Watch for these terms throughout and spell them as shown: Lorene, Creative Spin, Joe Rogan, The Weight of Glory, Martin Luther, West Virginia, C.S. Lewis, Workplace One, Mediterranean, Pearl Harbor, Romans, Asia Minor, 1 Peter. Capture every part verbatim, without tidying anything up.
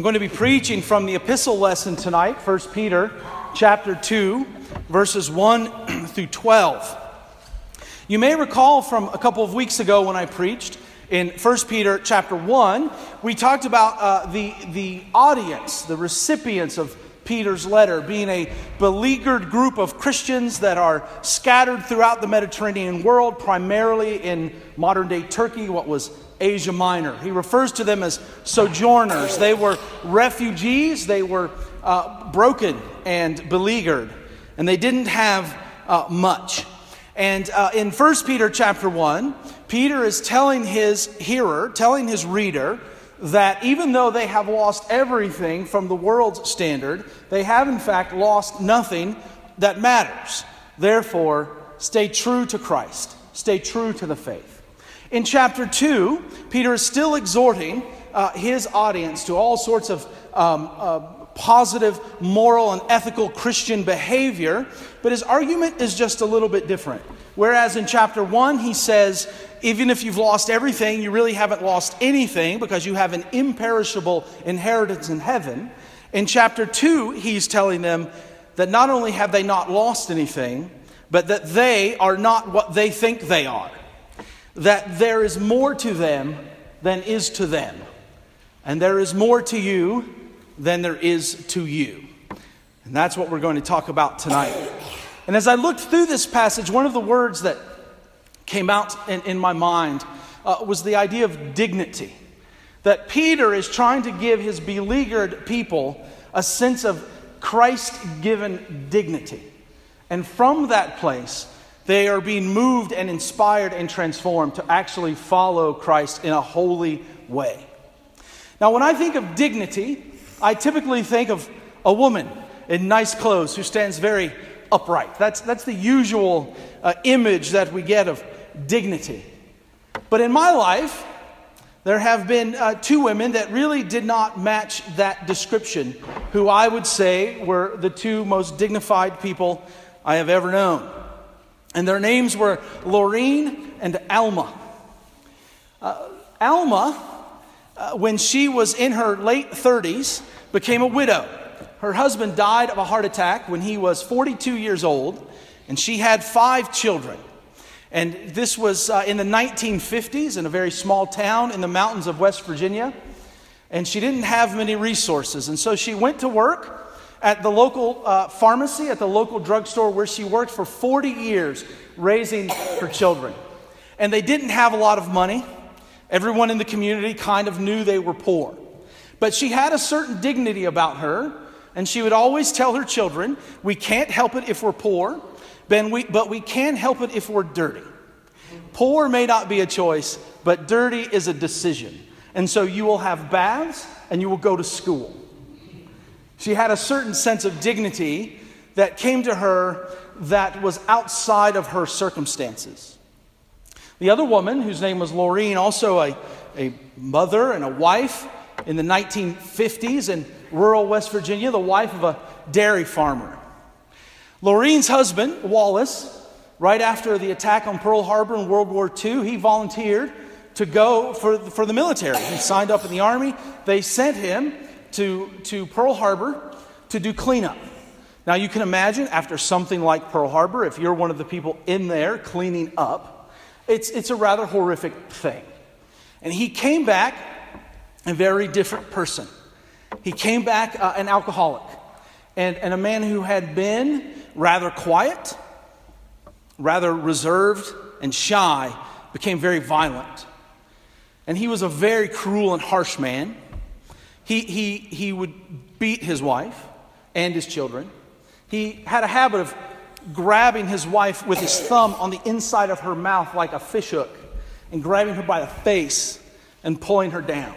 I'm going to be preaching from the epistle lesson tonight, First Peter chapter two, verses one through twelve. You may recall from a couple of weeks ago when I preached in First Peter chapter one, we talked about uh, the, the audience, the recipients of Peter's letter being a beleaguered group of Christians that are scattered throughout the Mediterranean world, primarily in modern-day Turkey, what was Asia Minor. He refers to them as sojourners. They were refugees. They were uh, broken and beleaguered, and they didn't have uh, much. And uh, in First Peter chapter one, Peter is telling his hearer, telling his reader, that even though they have lost everything from the world's standard, they have in fact lost nothing that matters. Therefore, stay true to Christ. Stay true to the faith. In chapter two, Peter is still exhorting uh, his audience to all sorts of um, uh, positive moral and ethical Christian behavior, but his argument is just a little bit different. Whereas in chapter one, he says, even if you've lost everything, you really haven't lost anything because you have an imperishable inheritance in heaven. In chapter two, he's telling them that not only have they not lost anything, but that they are not what they think they are. That there is more to them than is to them. And there is more to you than there is to you. And that's what we're going to talk about tonight. And as I looked through this passage, one of the words that came out in, in my mind uh, was the idea of dignity. That Peter is trying to give his beleaguered people a sense of Christ-given dignity. And from that place, they are being moved and inspired and transformed to actually follow Christ in a holy way. Now, when I think of dignity, I typically think of a woman in nice clothes who stands very upright. That's, that's the usual uh, image that we get of dignity. But in my life, there have been uh, two women that really did not match that description, who I would say were the two most dignified people I have ever known. And their names were Lorene and Alma. Uh, Alma, uh, when she was in her late thirties, became a widow. Her husband died of a heart attack when he was forty-two years old, and she had five children. And this was uh, in the nineteen fifties in a very small town in the mountains of West Virginia, and she didn't have many resources. And so she went to work at the local uh, pharmacy, at the local drugstore where she worked for forty years raising her children. And they didn't have a lot of money. Everyone in the community kind of knew they were poor. But she had a certain dignity about her. And she would always tell her children, we can't help it if we're poor, but we can help it if we're dirty. Poor may not be a choice, but dirty is a decision. And so you will have baths and you will go to school. She had a certain sense of dignity that came to her that was outside of her circumstances. The other woman, whose name was Lorene, also a, a mother and a wife in the nineteen fifties, and rural West Virginia, the wife of a dairy farmer. Lorene's husband, Wallace, right after the attack on Pearl Harbor in World War Two, he volunteered to go for, for the military. He signed up in the Army. They sent him to, to Pearl Harbor to do cleanup. Now, you can imagine, after something like Pearl Harbor, if you're one of the people in there cleaning up, it's, it's a rather horrific thing. And he came back a very different person. He came back uh, an alcoholic and, and a man who had been rather quiet, rather reserved and shy, became very violent. And he was a very cruel and harsh man. He, he, he would beat his wife and his children. He had a habit of grabbing his wife with his thumb on the inside of her mouth like a fish hook and grabbing her by the face and pulling her down.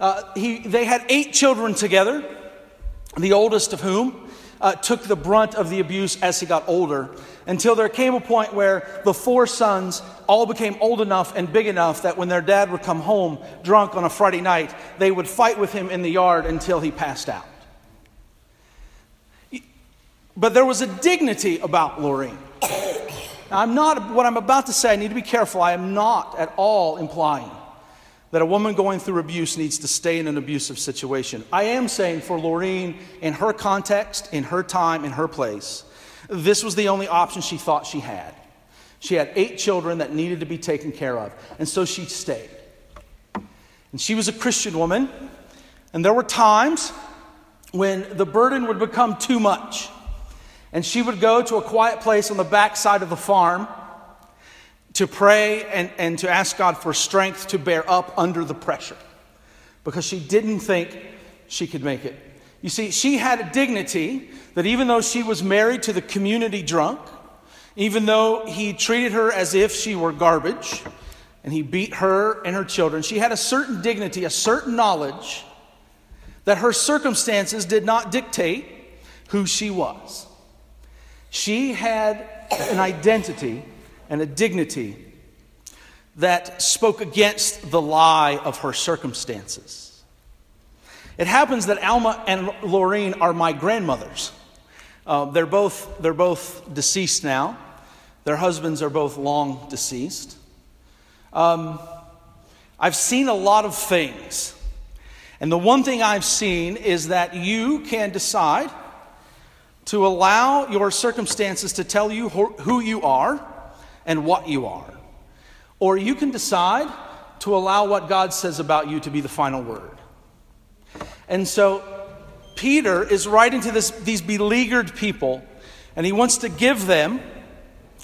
Uh, he, they had eight children together, the oldest of whom uh, took the brunt of the abuse as he got older, until there came a point where the four sons all became old enough and big enough that when their dad would come home drunk on a Friday night, they would fight with him in the yard until he passed out. But there was a dignity about Lorene. Now, I'm not, what I'm about to say, I need to be careful, I am not at all implying that a woman going through abuse needs to stay in an abusive situation. I am saying for Lorene, in her context, in her time, in her place, this was the only option she thought she had. She had eight children that needed to be taken care of, and so she stayed. And she was a Christian woman, and there were times when the burden would become too much, and she would go to a quiet place on the backside of the farm to pray and, and to ask God for strength to bear up under the pressure, because she didn't think she could make it. You see, she had a dignity that even though she was married to the community drunk, even though he treated her as if she were garbage, and he beat her and her children, she had a certain dignity, a certain knowledge that her circumstances did not dictate who she was. She had an identity and a dignity that spoke against the lie of her circumstances. It happens that Alma and Lorene are my grandmothers. Uh, they're both, they're both deceased now. Their husbands are both long deceased. Um, I've seen a lot of things. And the one thing I've seen is that you can decide to allow your circumstances to tell you who you are and what you are. Or you can decide to allow what God says about you to be the final word. And so Peter is writing to this, these beleaguered people, and he wants to give them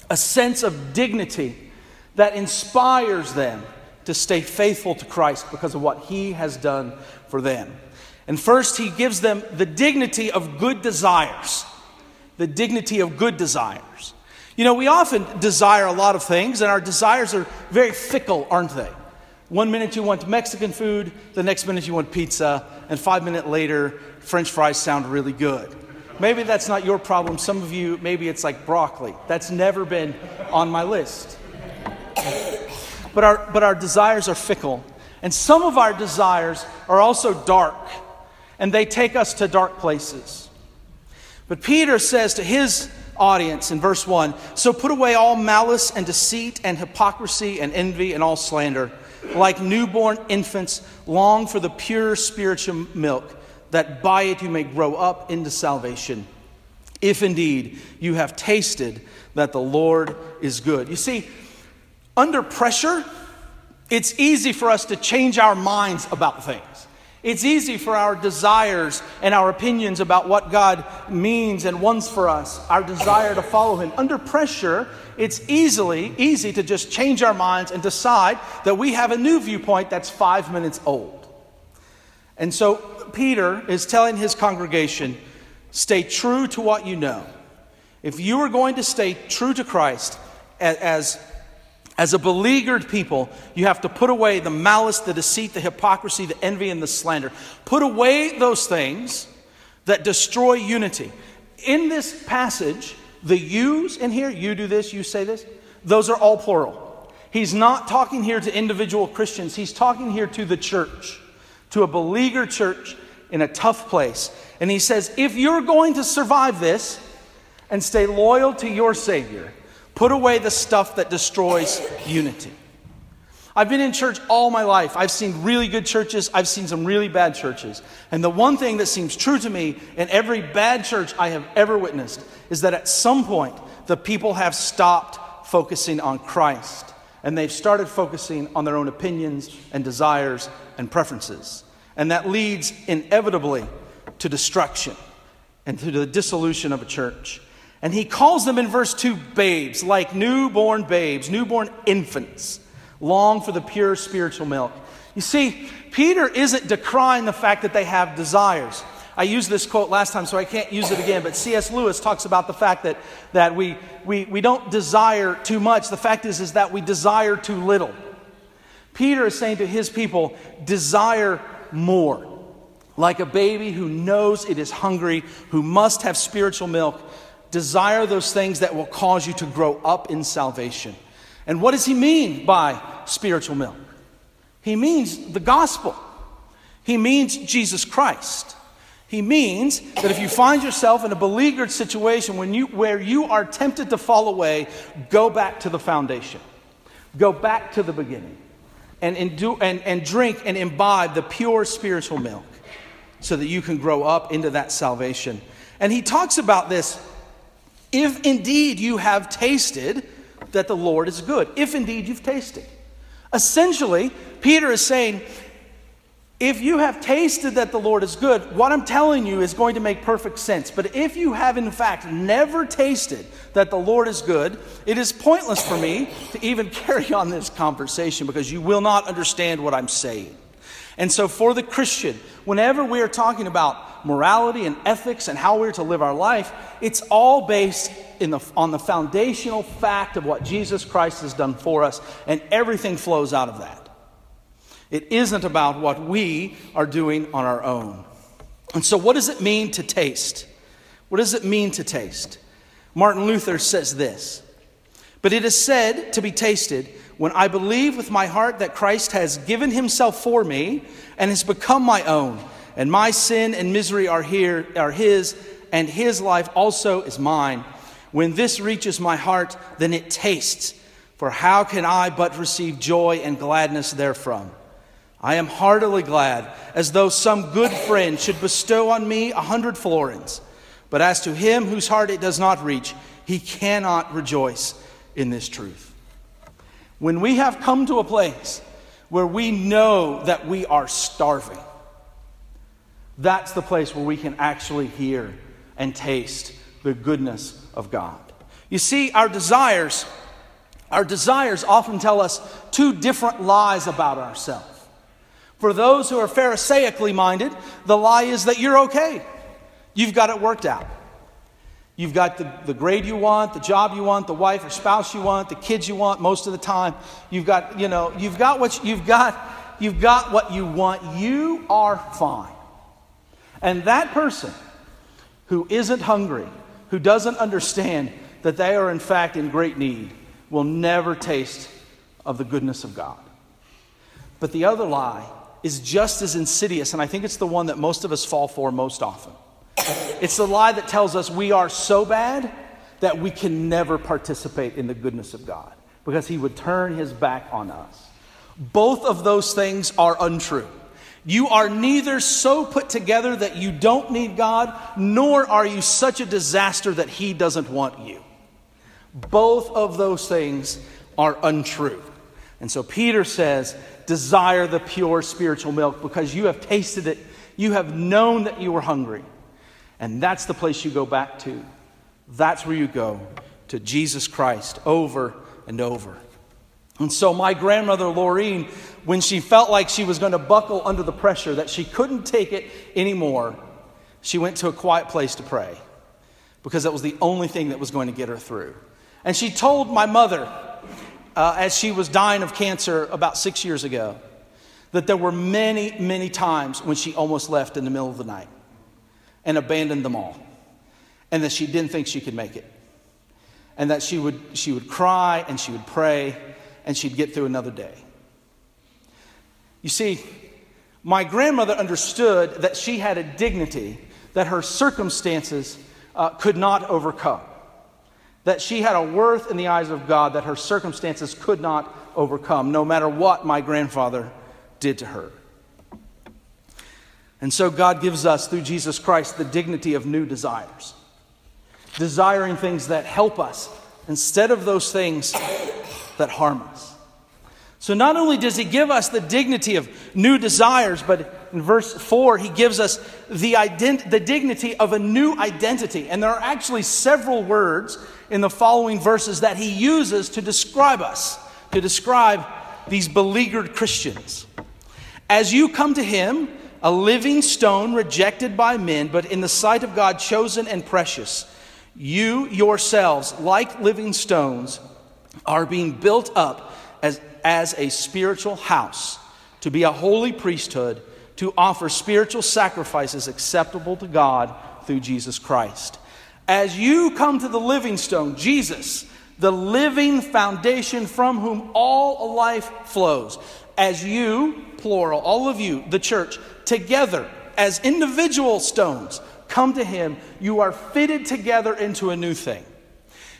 a sense of dignity that inspires them to stay faithful to Christ because of what he has done for them. And first, he gives them the dignity of good desires. The dignity of good desires. You know, we often desire a lot of things, and our desires are very fickle, aren't they? One minute you want Mexican food, the next minute you want pizza, and five minutes later, French fries sound really good. Maybe that's not your problem. Some of you, maybe it's like broccoli. That's never been on my list. But our, but our desires are fickle. And some of our desires are also dark, and they take us to dark places. But Peter says to his audience in verse one, "So put away all malice and deceit and hypocrisy and envy and all slander. Like newborn infants, long for the pure spiritual milk, that by it you may grow up into salvation, if indeed you have tasted that the Lord is good." You see, under pressure, it's easy for us to change our minds about things. It's easy for our desires and our opinions about what God means and wants for us, our desire to follow him. Under pressure, it's easily easy to just change our minds and decide that we have a new viewpoint that's five minutes old. And so Peter is telling his congregation, stay true to what you know. If you are going to stay true to Christ as As a beleaguered people, you have to put away the malice, the deceit, the hypocrisy, the envy, and the slander. Put away those things that destroy unity. In this passage, the yous in here, you do this, you say this, those are all plural. He's not talking here to individual Christians. He's talking here to the church, to a beleaguered church in a tough place. And he says, if you're going to survive this and stay loyal to your Savior, put away the stuff that destroys unity. I've been in church all my life. I've seen really good churches. I've seen some really bad churches. And the one thing that seems true to me in every bad church I have ever witnessed is that at some point, the people have stopped focusing on Christ, and they've started focusing on their own opinions and desires and preferences. And that leads inevitably to destruction and to the dissolution of a church. And he calls them in verse two babes, like newborn babes, newborn infants, long for the pure spiritual milk. You see, Peter isn't decrying the fact that they have desires. I used this quote last time, so I can't use it again, but C S Lewis talks about the fact that, that we, we, we don't desire too much. The fact is, is that we desire too little. Peter is saying to his people, desire more. Like a baby who knows it is hungry, who must have spiritual milk, desire those things that will cause you to grow up in salvation. And what does he mean by spiritual milk? He means the gospel. He means Jesus Christ. He means that if you find yourself in a beleaguered situation when you, where you are tempted to fall away, go back to the foundation. Go back to the beginning. and, endure, and, and drink and imbibe the pure spiritual milk so that you can grow up into that salvation. And he talks about this. If indeed you have tasted that the Lord is good. If indeed you've tasted. Essentially, Peter is saying, if you have tasted that the Lord is good, what I'm telling you is going to make perfect sense. But if you have, in fact, never tasted that the Lord is good, it is pointless for me to even carry on this conversation because you will not understand what I'm saying. And so for the Christian, whenever we are talking about morality and ethics and how we're to live our life, it's all based in the, on the foundational fact of what Jesus Christ has done for us, and everything flows out of that. It isn't about what we are doing on our own. And so what does it mean to taste? What does it mean to taste? Martin Luther says this, "But it is said to be tasted when I believe with my heart that Christ has given himself for me and has become my own, and my sin and misery are here are his, and his life also is mine. When this reaches my heart, then it tastes. For how can I but receive joy and gladness therefrom? I am heartily glad, as though some good friend should bestow on me a hundred florins. But as to him whose heart it does not reach, he cannot rejoice in this truth." When we have come to a place where we know that we are starving, that's the place where we can actually hear and taste the goodness of God. You see, our desires, our desires often tell us two different lies about ourselves. For those who are pharisaically minded, the lie is that you're okay. You've got it worked out. You've got the, the grade you want, the job you want, the wife or spouse you want, the kids you want most of the time. You've got, you know, you've got what you, you've got, you've got what you want. You are fine. And that person who isn't hungry, who doesn't understand that they are in fact in great need, will never taste of the goodness of God. But the other lie is just as insidious, and I think it's the one that most of us fall for most often. It's the lie that tells us we are so bad that we can never participate in the goodness of God because he would turn his back on us. Both of those things are untrue. You are neither so put together that you don't need God, nor are you such a disaster that he doesn't want you. Both of those things are untrue. And so Peter says, desire the pure spiritual milk because you have tasted it. You have known that you were hungry. And that's the place you go back to. That's where you go, to Jesus Christ, over and over. And so my grandmother, Loreen, when she felt like she was going to buckle under the pressure, that she couldn't take it anymore, she went to a quiet place to pray because that was the only thing that was going to get her through. And she told my mother, uh, as she was dying of cancer about six years ago, that there were many, many times when she almost left in the middle of the night and abandoned them all, and that she didn't think she could make it, and that she would she would cry and she would pray and she'd get through another day. You see, my grandmother understood that she had a dignity that her circumstances uh, could not overcome, that she had a worth in the eyes of God that her circumstances could not overcome, no matter what my grandfather did to her. And so God gives us, through Jesus Christ, the dignity of new desires. Desiring things that help us instead of those things that harm us. So not only does he give us the dignity of new desires, but in verse four, he gives us the, ident- the dignity of a new identity. And there are actually several words in the following verses that he uses to describe us, to describe these beleaguered Christians. As you come to him, a living stone rejected by men, but in the sight of God chosen and precious. You yourselves, like living stones, are being built up as, as a spiritual house, to be a holy priesthood, to offer spiritual sacrifices acceptable to God through Jesus Christ. As you come to the living stone, Jesus, the living foundation from whom all life flows, as you, plural, all of you, the church, together as individual stones, come to him, you are fitted together into a new thing.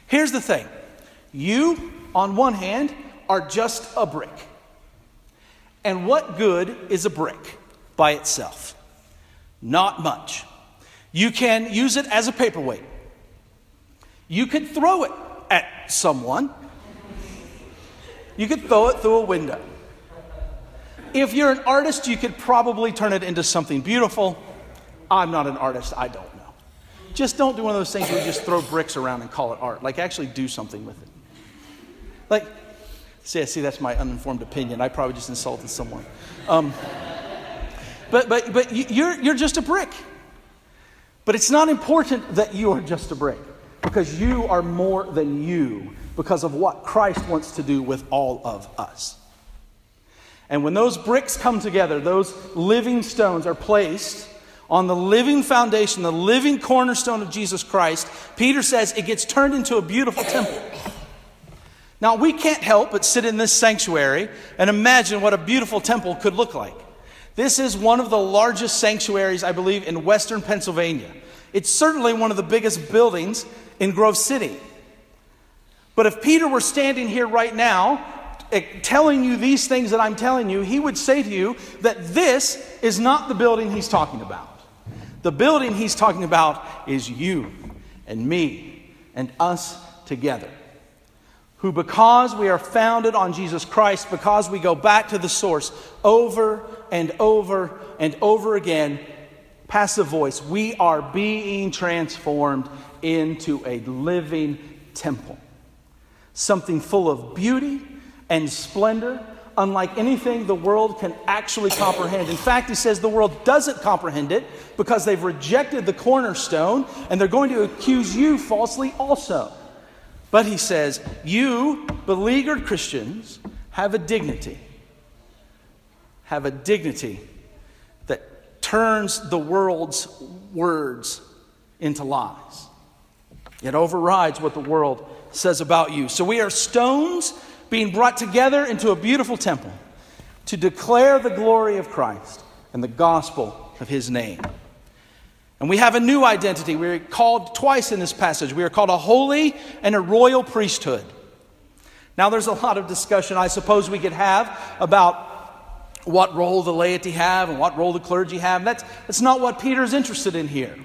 Here's the thing. You, on one hand, are just a brick. And what good is a brick by itself? Not much. You can use it as a paperweight. You could throw it at someone. You could throw it through a window. If you're an artist, you could probably turn it into something beautiful. I'm not an artist. I don't know. Just don't do one of those things where you just throw bricks around and call it art. Like, actually do something with it. Like... See, see, that's my uninformed opinion. I probably just insulted someone. Um, but but but you're you're just a brick. But it's not important that you are just a brick, because you are more than you, because of what Christ wants to do with all of us. And when those bricks come together, those living stones are placed on the living foundation, the living cornerstone of Jesus Christ. Peter says it gets turned into a beautiful temple. Now, we can't help but sit in this sanctuary and imagine what a beautiful temple could look like. This is one of the largest sanctuaries, I believe, in western Pennsylvania. It's certainly one of the biggest buildings in Grove City. But if Peter were standing here right now telling you these things that I'm telling you, he would say to you that this is not the building he's talking about. The building he's talking about is you and me and us together, who, because we are founded on Jesus Christ, because we go back to the source over and over and over again, passive voice, we are being transformed into a living temple. Something full of beauty and splendor, unlike anything the world can actually comprehend. In fact, he says the world doesn't comprehend it because they've rejected the cornerstone, and they're going to accuse you falsely also. But he says, you beleaguered Christians have a dignity, have a dignity that turns the world's words into lies. It overrides what the world says about you. So we are stones being brought together into a beautiful temple to declare the glory of Christ and the gospel of his name. And we have a new identity. We are called twice in this passage. We are called a holy and a royal priesthood. Now, there's a lot of discussion I suppose we could have about what role the laity have and what role the clergy have. That's, that's not what Peter's interested in here.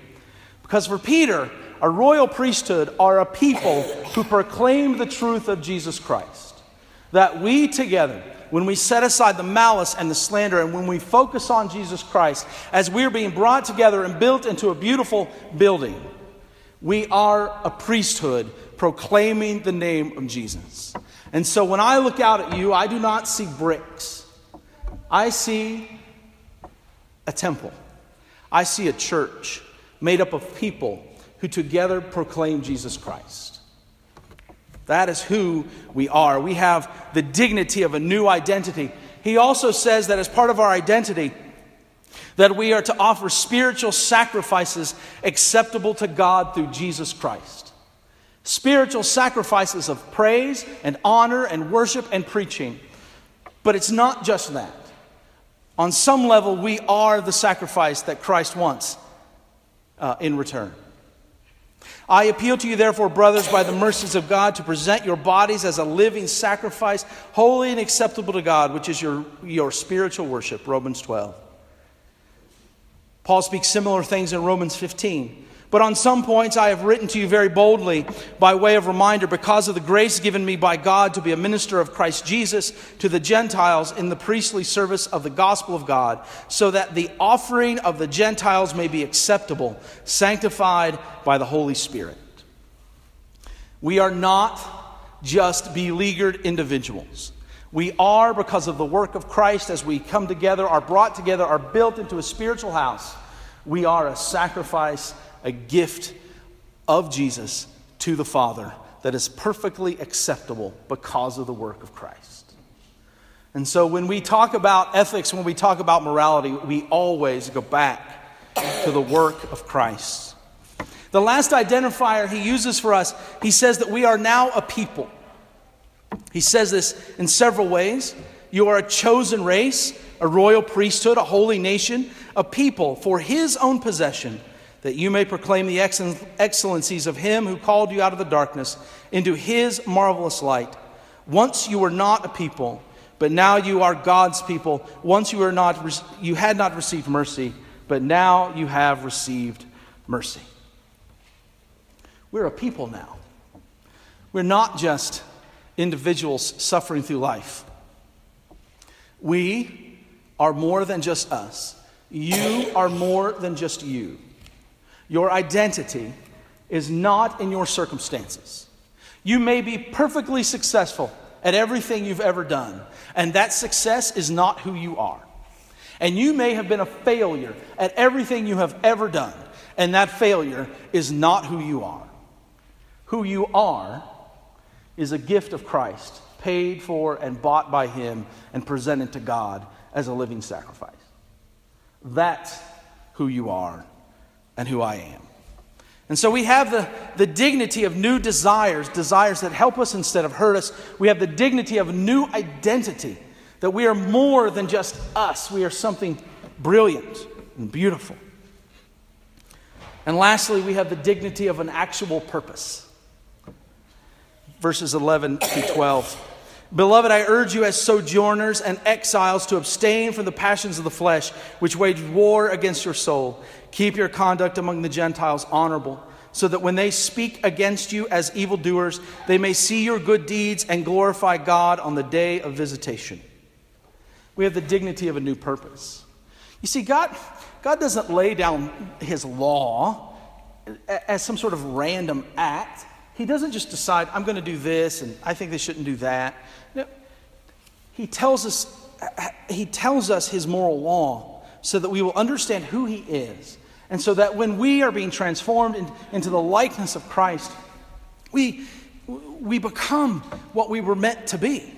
Because for Peter, a royal priesthood are a people who proclaim the truth of Jesus Christ. That we together, when we set aside the malice and the slander, and when we focus on Jesus Christ, as we're being brought together and built into a beautiful building, we are a priesthood proclaiming the name of Jesus. And so when I look out at you, I do not see bricks. I see a temple. I see a church made up of people who together proclaim Jesus Christ. That is who we are. We have the dignity of a new identity. He also says that as part of our identity, that we are to offer spiritual sacrifices acceptable to God through Jesus Christ. Spiritual sacrifices of praise and honor and worship and preaching. But it's not just that. On some level, we are the sacrifice that Christ wants uh, in return. I appeal to you, therefore, brothers, by the mercies of God, to present your bodies as a living sacrifice, holy and acceptable to God, which is your, your spiritual worship, Romans twelve. Paul speaks similar things in Romans fifteen. But on some points I have written to you very boldly by way of reminder, because of the grace given me by God to be a minister of Christ Jesus to the Gentiles in the priestly service of the gospel of God, so that the offering of the Gentiles may be acceptable, sanctified by the Holy Spirit. We are not just beleaguered individuals. We are, because of the work of Christ, as we come together, are brought together, are built into a spiritual house, we are a sacrifice, a gift of Jesus to the Father that is perfectly acceptable because of the work of Christ. And so when we talk about ethics, when we talk about morality, we always go back to the work of Christ. The last identifier he uses for us, he says that we are now a people. He says this in several ways. You are a chosen race, a royal priesthood, a holy nation, a people for his own possession, that you may proclaim the excellencies of him who called you out of the darkness into his marvelous light. Once you were not a people, but now you are God's people. Once you were not, you had not received mercy, but now you have received mercy. We're a people now. We're not just individuals suffering through life. We are more than just us. You are more than just you. Your identity is not in your circumstances. You may be perfectly successful at everything you've ever done, and that success is not who you are. And you may have been a failure at everything you have ever done, and that failure is not who you are. Who you are is a gift of Christ, paid for and bought by Him and presented to God as a living sacrifice. That's who you are and who I am. And so we have the, the dignity of new desires, desires that help us instead of hurt us. We have the dignity of a new identity, that we are more than just us. We are something brilliant and beautiful. And lastly, we have the dignity of an actual purpose. Verses eleven to twelve. Beloved, I urge you as sojourners and exiles to abstain from the passions of the flesh, which wage war against your soul. Keep your conduct among the Gentiles honorable, so that when they speak against you as evildoers, they may see your good deeds and glorify God on the day of visitation. We have the dignity of a new purpose. You see, God, God doesn't lay down His law as some sort of random act. He doesn't just decide, I'm going to do this, and I think they shouldn't do that. No, he tells us, he tells us His moral law so that we will understand who He is, and so that when we are being transformed in, into the likeness of Christ, we, we become what we were meant to be.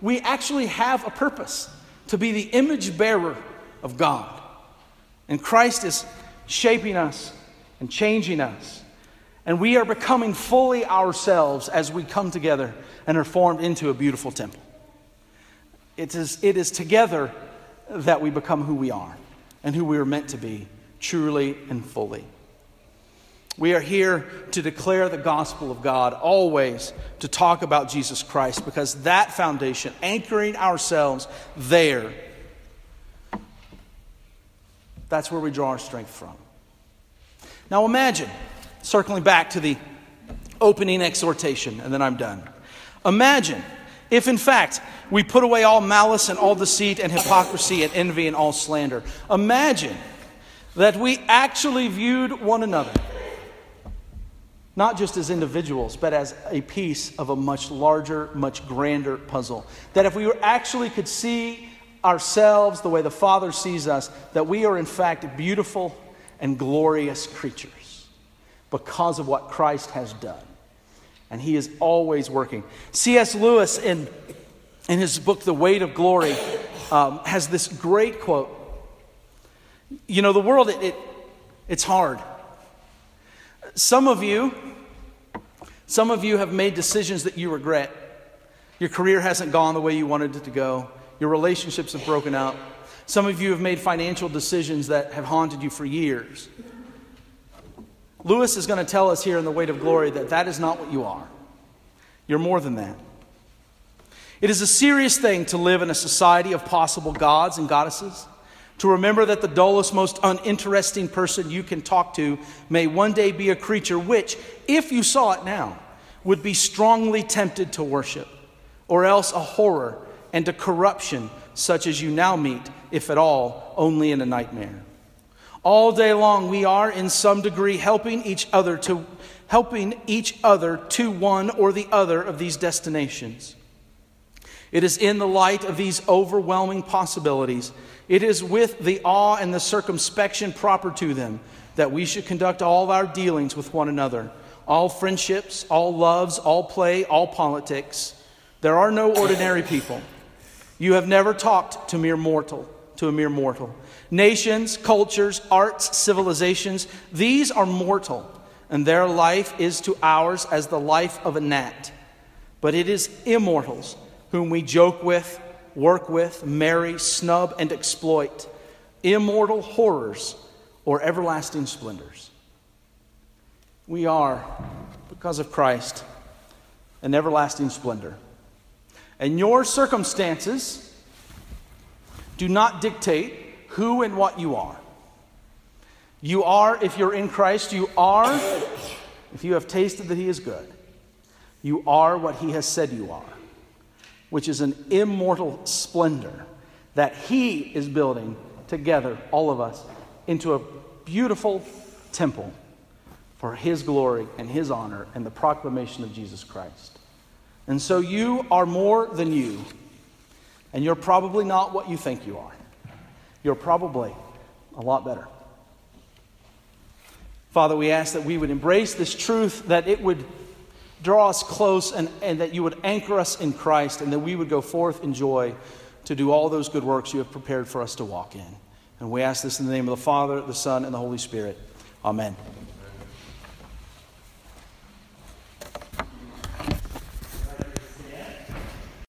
We actually have a purpose to be the image bearer of God. And Christ is shaping us and changing us. And we are becoming fully ourselves as we come together and are formed into a beautiful temple. It is, it is together that we become who we are and who we are meant to be, truly and fully. We are here to declare the gospel of God, always to talk about Jesus Christ, because that foundation, anchoring ourselves there, that's where we draw our strength from. Now imagine... Circling back to the opening exhortation, and then I'm done. Imagine if, in fact, we put away all malice and all deceit and hypocrisy and envy and all slander. Imagine that we actually viewed one another, not just as individuals, but as a piece of a much larger, much grander puzzle. That if we were actually could see ourselves the way the Father sees us, that we are, in fact, beautiful and glorious creatures, because of what Christ has done. And He is always working. C S. Lewis, in, in his book, The Weight of Glory, um, has this great quote. You know, the world, it, it it's hard. Some of you, some of you have made decisions that you regret. Your career hasn't gone the way you wanted it to go. Your relationships have broken up. Some of you have made financial decisions that have haunted you for years. Lewis is going to tell us here in The Weight of Glory that that is not what you are. You're more than that. It is a serious thing to live in a society of possible gods and goddesses, to remember that the dullest, most uninteresting person you can talk to may one day be a creature which, if you saw it now, would be strongly tempted to worship, or else a horror and a corruption such as you now meet, if at all, only in a nightmare. All day long, we are in some degree helping each other to helping each other to one or the other of these destinations. It is in the light of these overwhelming possibilities, it is with the awe and the circumspection proper to them, that we should conduct all our dealings with one another, all friendships, all loves, all play, all politics. There are no ordinary people. You have never talked to mere mortal, to a mere mortal. Nations, cultures, arts, civilizations, these are mortal, and their life is to ours as the life of a gnat. But it is immortals whom we joke with, work with, marry, snub, and exploit, immortal horrors or everlasting splendors. We are, because of Christ, an everlasting splendor, And your circumstances do not dictate who and what you are. You are, if you're in Christ, you are, if you have tasted that he is good, you are what he has said you are, which is an immortal splendor that he is building together, all of us, into a beautiful temple for his glory and his honor and the proclamation of Jesus Christ. And so you are more than you, and you're probably not what you think you are. You're probably a lot better. Father, we ask that we would embrace this truth, that it would draw us close, and, and that you would anchor us in Christ, and that we would go forth in joy to do all those good works you have prepared for us to walk in. And we ask this in the name of the Father, the Son, and the Holy Spirit. Amen.